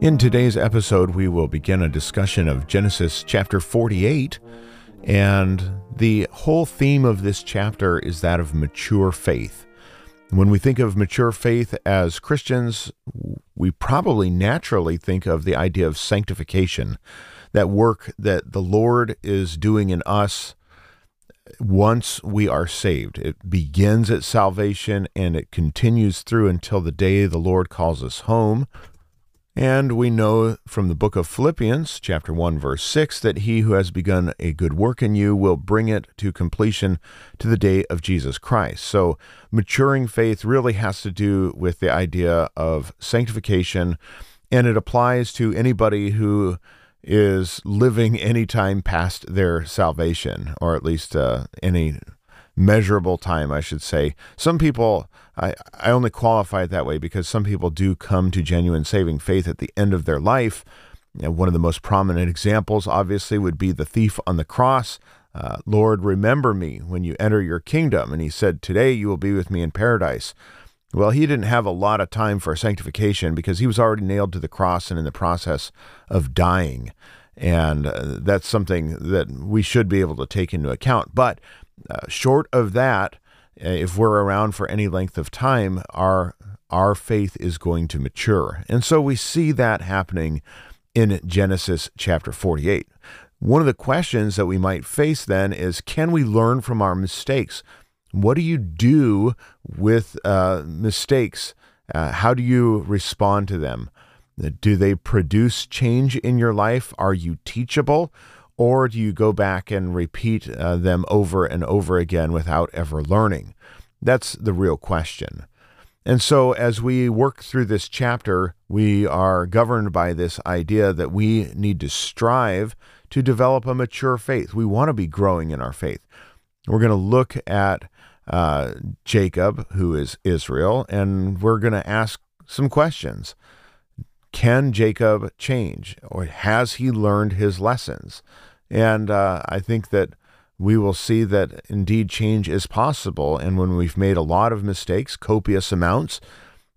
In today's episode, we will begin a discussion of Genesis chapter 48, and the whole theme of this chapter is that of mature faith. When we think of mature faith as Christians, we probably naturally think of the idea of sanctification, that work that the Lord is doing in us once we are saved. It begins at salvation and it continues through until the day the Lord calls us home. And we know from the book of Philippians, chapter 1, verse 6, that he who has begun a good work in you will bring it to completion to the day of Jesus Christ. So maturing faith really has to do with the idea of sanctification, and it applies to anybody who is living any time past their salvation, or at least any measurable time, I should say. Some people, I only qualify it that way because some people do come to genuine saving faith at the end of their life. You know, one of the most prominent examples, obviously, would be the thief on the cross. Lord, remember me when you enter your kingdom. And he said, today you will be with me in paradise. Well, he didn't have a lot of time for sanctification because he was already nailed to the cross and in the process of dying. And that's something that we should be able to take into account. But short of that, if we're around for any length of time, our faith is going to mature. And so we see that happening in Genesis chapter 48. One of the questions that we might face then is, can we learn from our mistakes? What do you do with mistakes? How do you respond to them? Do they produce change in your life? Are you teachable? Or do you go back and repeat them over and over again without ever learning? That's the real question. And so as we work through this chapter, we are governed by this idea that we need to strive to develop a mature faith. We want to be growing in our faith. We're going to look at Jacob, who is Israel, and we're going to ask some questions. Can Jacob change, or has he learned his lessons? And I think that we will see that indeed change is possible. And when we've made a lot of mistakes, copious amounts,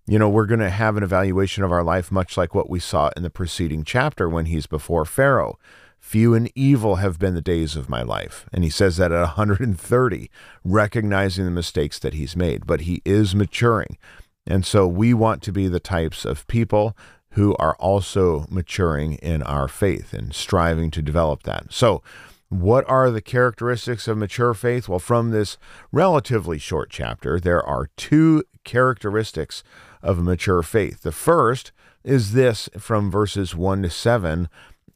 you know, we're going to have an evaluation of our life, much like what we saw in the preceding chapter when he's before Pharaoh. Few and evil have been the days of my life. And he says that at 130, recognizing the mistakes that he's made, but he is maturing. And so we want to be the types of people who are also maturing in our faith and striving to develop that. So what are the characteristics of mature faith? Well, from this relatively short chapter, there are two characteristics of a mature faith. The first is this from verses 1 to 7,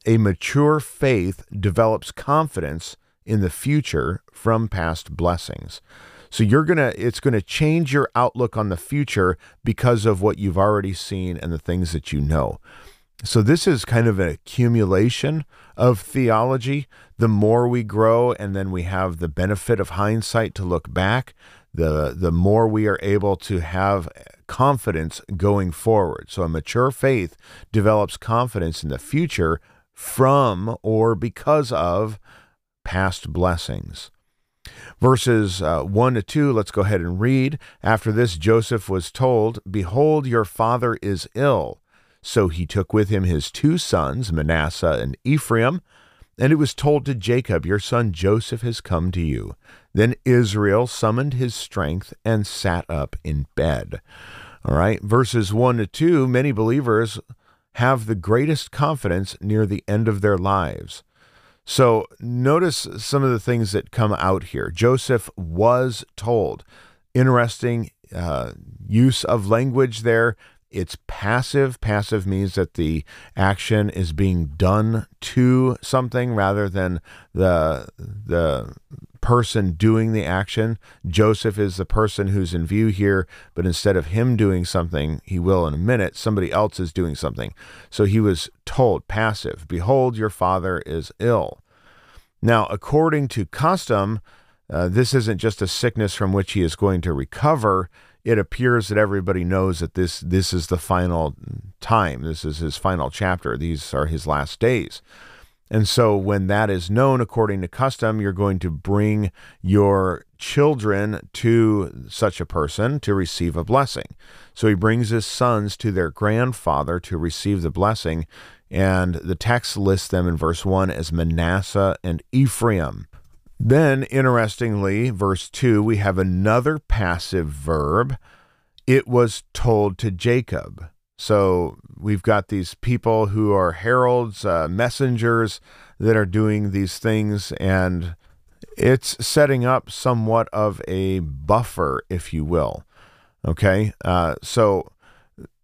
a mature faith develops confidence in the future from past blessings. So it's going to change your outlook on the future because of what you've already seen and the things that you know. So this is kind of an accumulation of theology. The more we grow, and then we have the benefit of hindsight to look back, the more we are able to have confidence going forward. So a mature faith develops confidence in the future from or because of past blessings. Verses 1 to 2, let's go ahead and read. After this, Joseph was told, behold, your father is ill. So he took with him his two sons, Manasseh and Ephraim, and it was told to Jacob, your son Joseph has come to you. Then Israel summoned his strength and sat up in bed. All right, verses 1 to 2, many believers have the greatest confidence near the end of their lives. So notice some of the things that come out here. Joseph was told. Interesting use of language there. It's passive. Passive means that the action is being done to something rather than the person doing the action. Joseph is the person who's in view here, but instead of him doing something, he will in a minute, somebody else is doing something. So he was told, passive, behold, your father is ill. Now, according to custom, this isn't just a sickness from which he is going to recover. It appears that everybody knows that this is the final time. This is his final chapter. These are his last days. And so when that is known, according to custom, you're going to bring your children to such a person to receive a blessing. So he brings his sons to their grandfather to receive the blessing. And the text lists them in verse 1 as Manasseh and Ephraim. Then, interestingly, verse 2, we have another passive verb. It was told to Jacob. So we've got these people who are heralds, messengers that are doing these things, and it's setting up somewhat of a buffer, if you will. Okay, so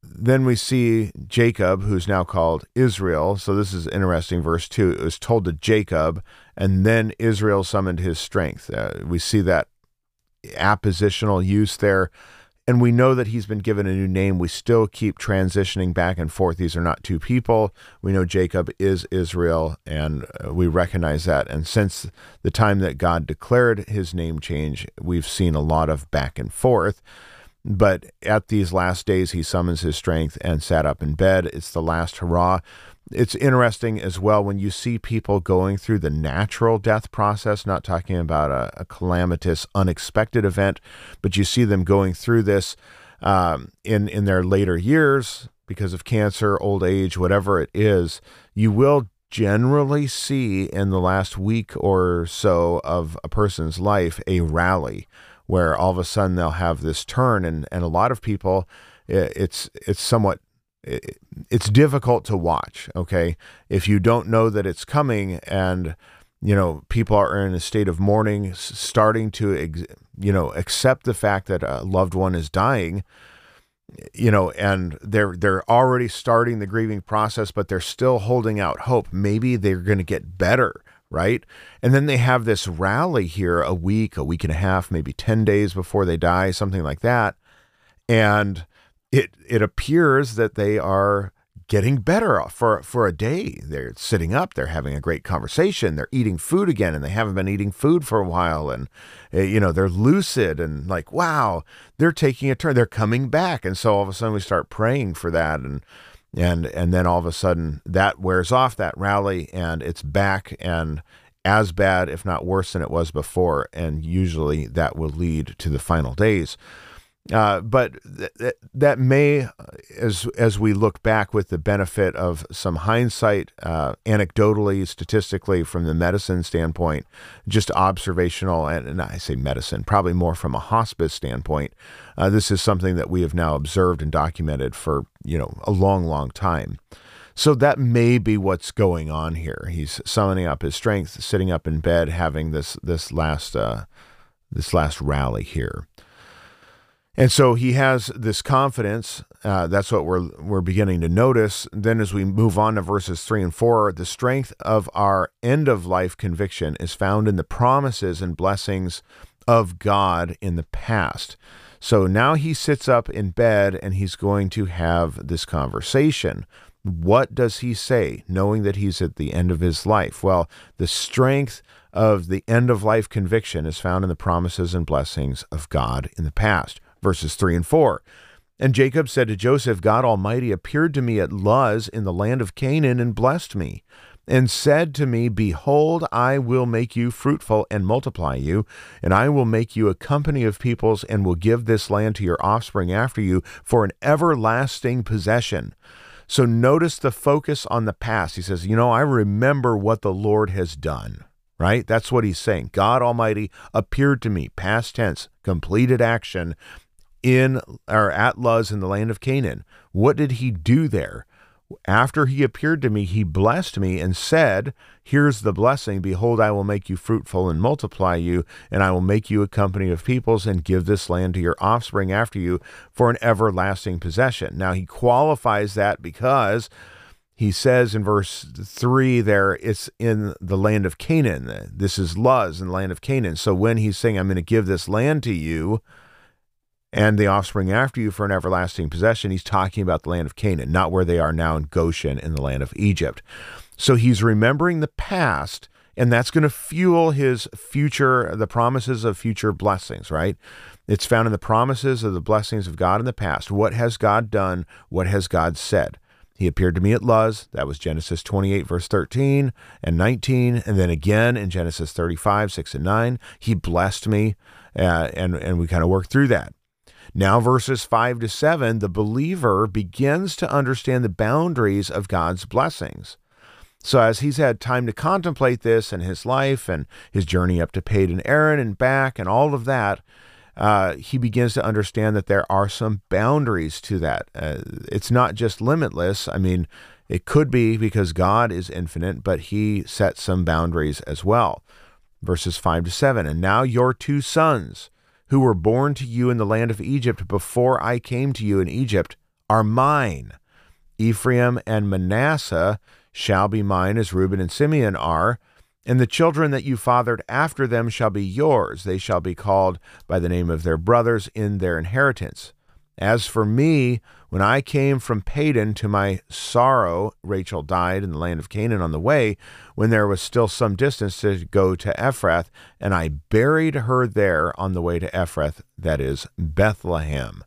then we see Jacob, who's now called Israel. So this is interesting, verse 2. It was told to Jacob, and then Israel summoned his strength. We see that appositional use there. And we know that he's been given a new name. We still keep transitioning back and forth. These are not two people. We know Jacob is Israel, and we recognize that. And since the time that God declared his name change, we've seen a lot of back and forth. But at these last days, he summons his strength and sat up in bed. It's the last hurrah. It's interesting as well when you see people going through the natural death process, not talking about a calamitous, unexpected event, but you see them going through this in their later years because of cancer, old age, whatever it is. You will generally see in the last week or so of a person's life a rally where all of a sudden they'll have this turn. And a lot of people, it's somewhat... It's difficult to watch, okay? If you don't know that it's coming and, you know, people are in a state of mourning, starting to, you know, accept the fact that a loved one is dying, you know, and they're already starting the grieving process, but they're still holding out hope. Maybe they're going to get better, right? And then they have this rally here a week and a half, maybe 10 days before they die, something like that. And It appears that they are getting better for a day. They're sitting up, they're having a great conversation, they're eating food again, and they haven't been eating food for a while. And, you know, they're lucid and like, wow, they're taking a turn, they're coming back. And so all of a sudden we start praying for that. And then all of a sudden that wears off, that rally, and it's back and as bad, if not worse than it was before. And usually that will lead to the final days. But that may, as we look back with the benefit of some hindsight, anecdotally, statistically, from the medicine standpoint, just observational, and I say medicine, probably more from a hospice standpoint, this is something that we have now observed and documented for, you know, a long, long time. So that may be what's going on here. He's summoning up his strength, sitting up in bed, having this last rally here. And so he has this confidence. That's what we're beginning to notice. Then as we move on to verses 3 and 4, the strength of our end-of-life conviction is found in the promises and blessings of God in the past. So now he sits up in bed and he's going to have this conversation. What does he say, knowing that he's at the end of his life? Well, the strength of the end-of-life conviction is found in the promises and blessings of God in the past. Verses 3 and 4. And Jacob said to Joseph, God Almighty appeared to me at Luz in the land of Canaan and blessed me and said to me, behold, I will make you fruitful and multiply you, and I will make you a company of peoples and will give this land to your offspring after you for an everlasting possession. So notice the focus on the past. He says, you know, I remember what the Lord has done, right? That's what he's saying. God Almighty appeared to me, past tense, completed action, at Luz in the land of Canaan. What did he do there? After he appeared to me, he blessed me and said, here's the blessing. Behold, I will make you fruitful and multiply you, and I will make you a company of peoples and give this land to your offspring after you for an everlasting possession. Now he qualifies that because he says in verse 3 there, it's in the land of Canaan. This is Luz in the land of Canaan. So when he's saying, I'm going to give this land to you, and the offspring after you for an everlasting possession, he's talking about the land of Canaan, not where they are now in Goshen in the land of Egypt. So he's remembering the past And that's going to fuel his future, the promises of future blessings, right? It's found in the promises of the blessings of God in the past. What has God done? What has God said? He appeared to me at Luz. That was Genesis 28, verse 13 and 19. And then again in Genesis 35, 6 and 9, he blessed me. And we kind of worked through that. Now, verses 5 to 7, the believer begins to understand the boundaries of God's blessings. So as he's had time to contemplate this in his life and his journey up to Padan Aram and back and all of that, he begins to understand that there are some boundaries to that. It's not just limitless. I mean, it could be because God is infinite, but he sets some boundaries as well. Verses 5 to 7, and now your two sons who were born to you in the land of Egypt before I came to you in Egypt are mine. Ephraim and Manasseh shall be mine as Reuben and Simeon are, and the children that you fathered after them shall be yours. They shall be called by the name of their brothers in their inheritance. As for me, when I came from Padan, to my sorrow, Rachel died in the land of Canaan on the way, when there was still some distance to go to Ephrath, and I buried her there on the way to Ephrath, that is Bethlehem.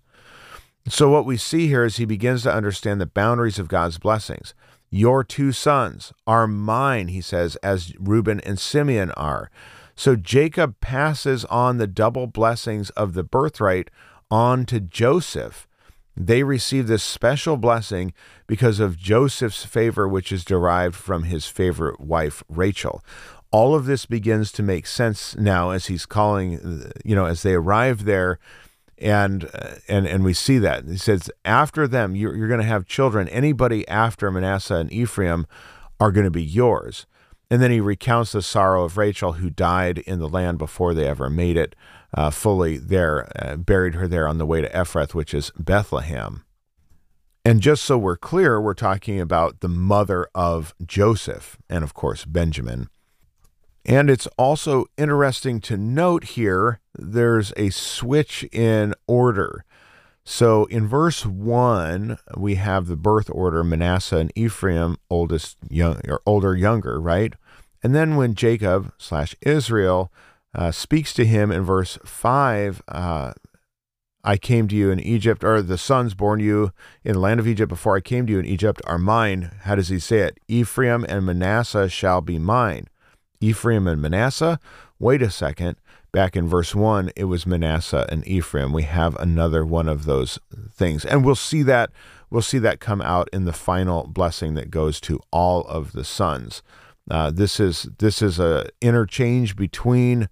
So what we see here is he begins to understand the boundaries of God's blessings. Your two sons are mine, he says, as Reuben and Simeon are. So Jacob passes on the double blessings of the birthright on to Joseph. They receive this special blessing because of Joseph's favor, which is derived from his favorite wife, Rachel. All of this begins to make sense now as he's calling, as they arrive there. And we see that. He says, after them, you're going to have children. Anybody after Manasseh and Ephraim are going to be yours. And then he recounts the sorrow of Rachel, who died in the land before they ever made it fully there, buried her there on the way to Ephrath, which is Bethlehem. And just so we're clear, we're talking about the mother of Joseph and, of course, Benjamin. And it's also interesting to note here, there's a switch in order. So in verse 1, we have the birth order, Manasseh and Ephraim, older, younger, right? And then when Jacob / Israel speaks to him in verse 5, I came to you in Egypt, or the sons born you in the land of Egypt before I came to you in Egypt are mine. How does he say it? Ephraim and Manasseh shall be mine. Ephraim and Manasseh? Wait a second. Back in verse 1, it was Manasseh and Ephraim. We have another one of those things. And we'll see that come out in the final blessing that goes to all of the sons. This is a interchange between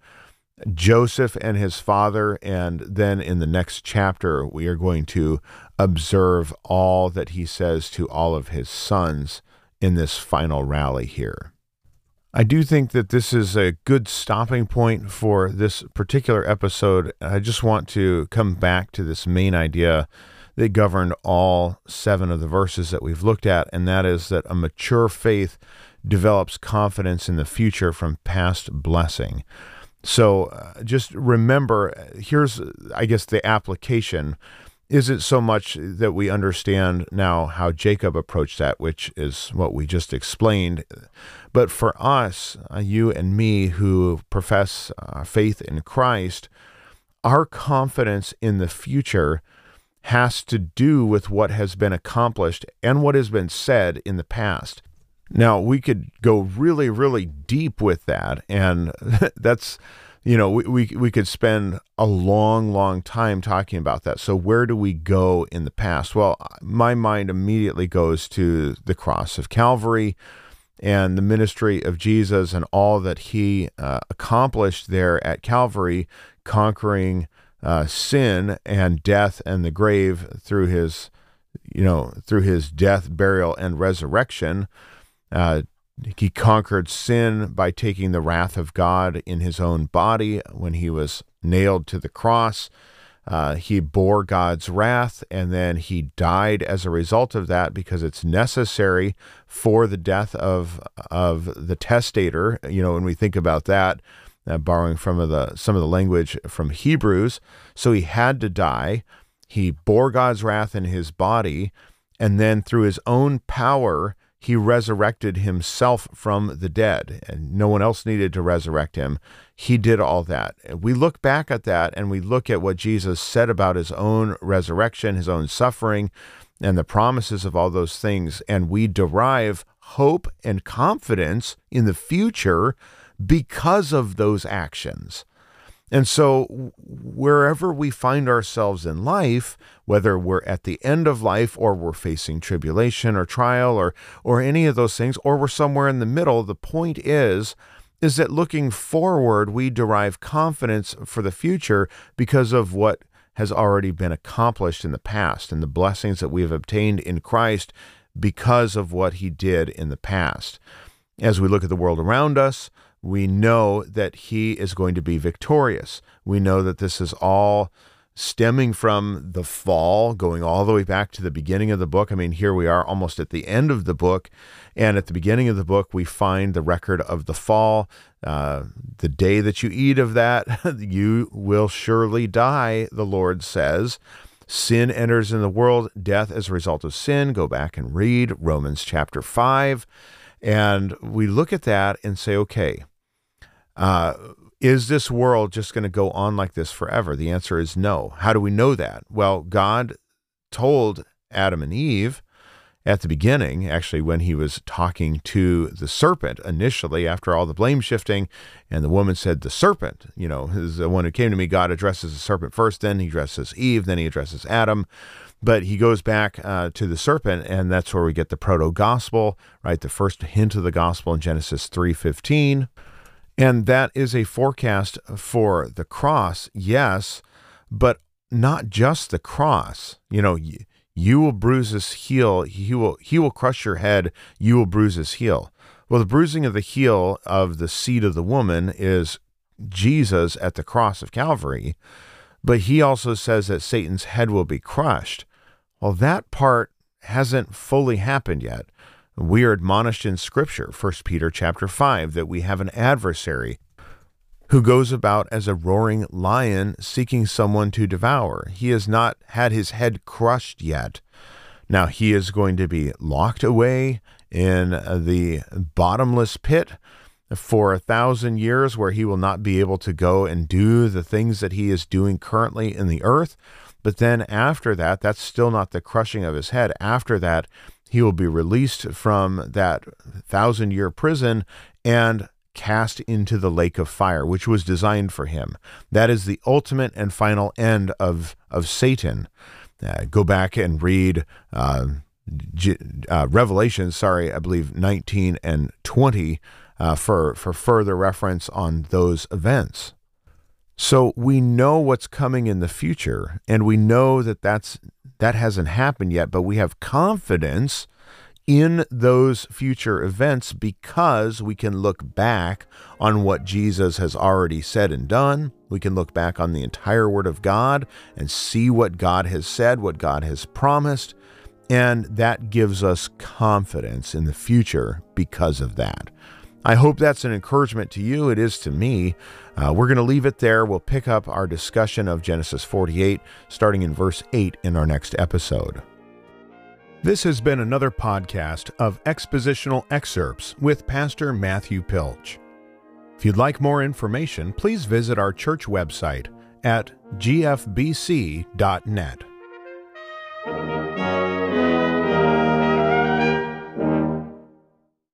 Joseph and his father, and then in the next chapter, we are going to observe all that he says to all of his sons in this final rally here. I do think that this is a good stopping point for this particular episode. I just want to come back to this main idea that governed all 7 of the verses that we've looked at, and that is that a mature faith develops confidence in the future from past blessing. So just remember, here's, I guess, the application. Isn't so much that we understand now how Jacob approached that, which is what we just explained, but for us, you and me who profess faith in Christ, our confidence in the future has to do with what has been accomplished and what has been said in the past. Now, we could go really, really deep with that, and that's... we could spend a long, long time talking about that. So where do we go in the past? Well, my mind immediately goes to the cross of Calvary and the ministry of Jesus and all that he accomplished there at Calvary, conquering sin and death and the grave through his, through his death, burial, and resurrection. He conquered sin by taking the wrath of God in his own body when he was nailed to the cross. He bore God's wrath, and then he died as a result of that because it's necessary for the death of the testator. When we think about that, borrowing from some of the language from Hebrews. So he had to die. He bore God's wrath in his body, and then through his own power, He resurrected himself from the dead, and no one else needed to resurrect him. He did all that. We look back at that, and we look at what Jesus said about his own resurrection, his own suffering, and the promises of all those things, and we derive hope and confidence in the future because of those actions. And so wherever we find ourselves in life, whether we're at the end of life or we're facing tribulation or trial or any of those things, or we're somewhere in the middle, the point is that looking forward, we derive confidence for the future because of what has already been accomplished in the past and the blessings that we have obtained in Christ because of what he did in the past. As we look at the world around us, we know that he is going to be victorious. We know that this is all stemming from the fall, going all the way back to the beginning of the book. I mean, here we are almost at the end of the book. And at the beginning of the book, we find the record of the fall. The day that you eat of that, you will surely die, the Lord says. Sin enters in the world, death as a result of sin. Go back and read Romans chapter 5. And we look at that and say, okay, is this world just going to go on like this forever? The answer is no. How do we know that? Well, God told Adam and Eve at the beginning, actually when he was talking to the serpent initially after all the blame shifting, and the woman said, the serpent, you know, is the one who came to me. God addresses the serpent first, then he addresses Eve, then he addresses Adam. But he goes back to the serpent, and that's where we get the proto-gospel, right? The first hint of the gospel in Genesis 3:15. And that is a forecast for the cross, yes, but not just the cross. You know, you will bruise his heel, he will crush your head, you will bruise his heel. Well, the bruising of the heel of the seed of the woman is Jesus at the cross of Calvary, but he also says that Satan's head will be crushed. Well, that part hasn't fully happened yet. We are admonished in Scripture, 1 Peter chapter 5, that we have an adversary who goes about as a roaring lion seeking someone to devour. He has not had his head crushed yet. Now, he is going to be locked away in the bottomless pit for 1,000 years, where he will not be able to go and do the things that he is doing currently in the earth. But then after that, that's still not the crushing of his head. After that, he will be released from that 1,000-year prison and cast into the lake of fire, which was designed for him. That is the ultimate and final end of Satan. Go back and read Revelation, I believe 19 and 20 for further reference on those events. So we know what's coming in the future, and we know that that hasn't happened yet, but we have confidence in those future events because we can look back on what Jesus has already said and done. We can look back on the entire Word of God and see what God has said, what God has promised, and that gives us confidence in the future because of that. I hope that's an encouragement to you. It is to me. We're going to leave it there. We'll pick up our discussion of Genesis 48, starting in verse 8 in our next episode. This has been another podcast of Expositional Excerpts with Pastor Matthew Pilch. If you'd like more information, please visit our church website at gfbc.net.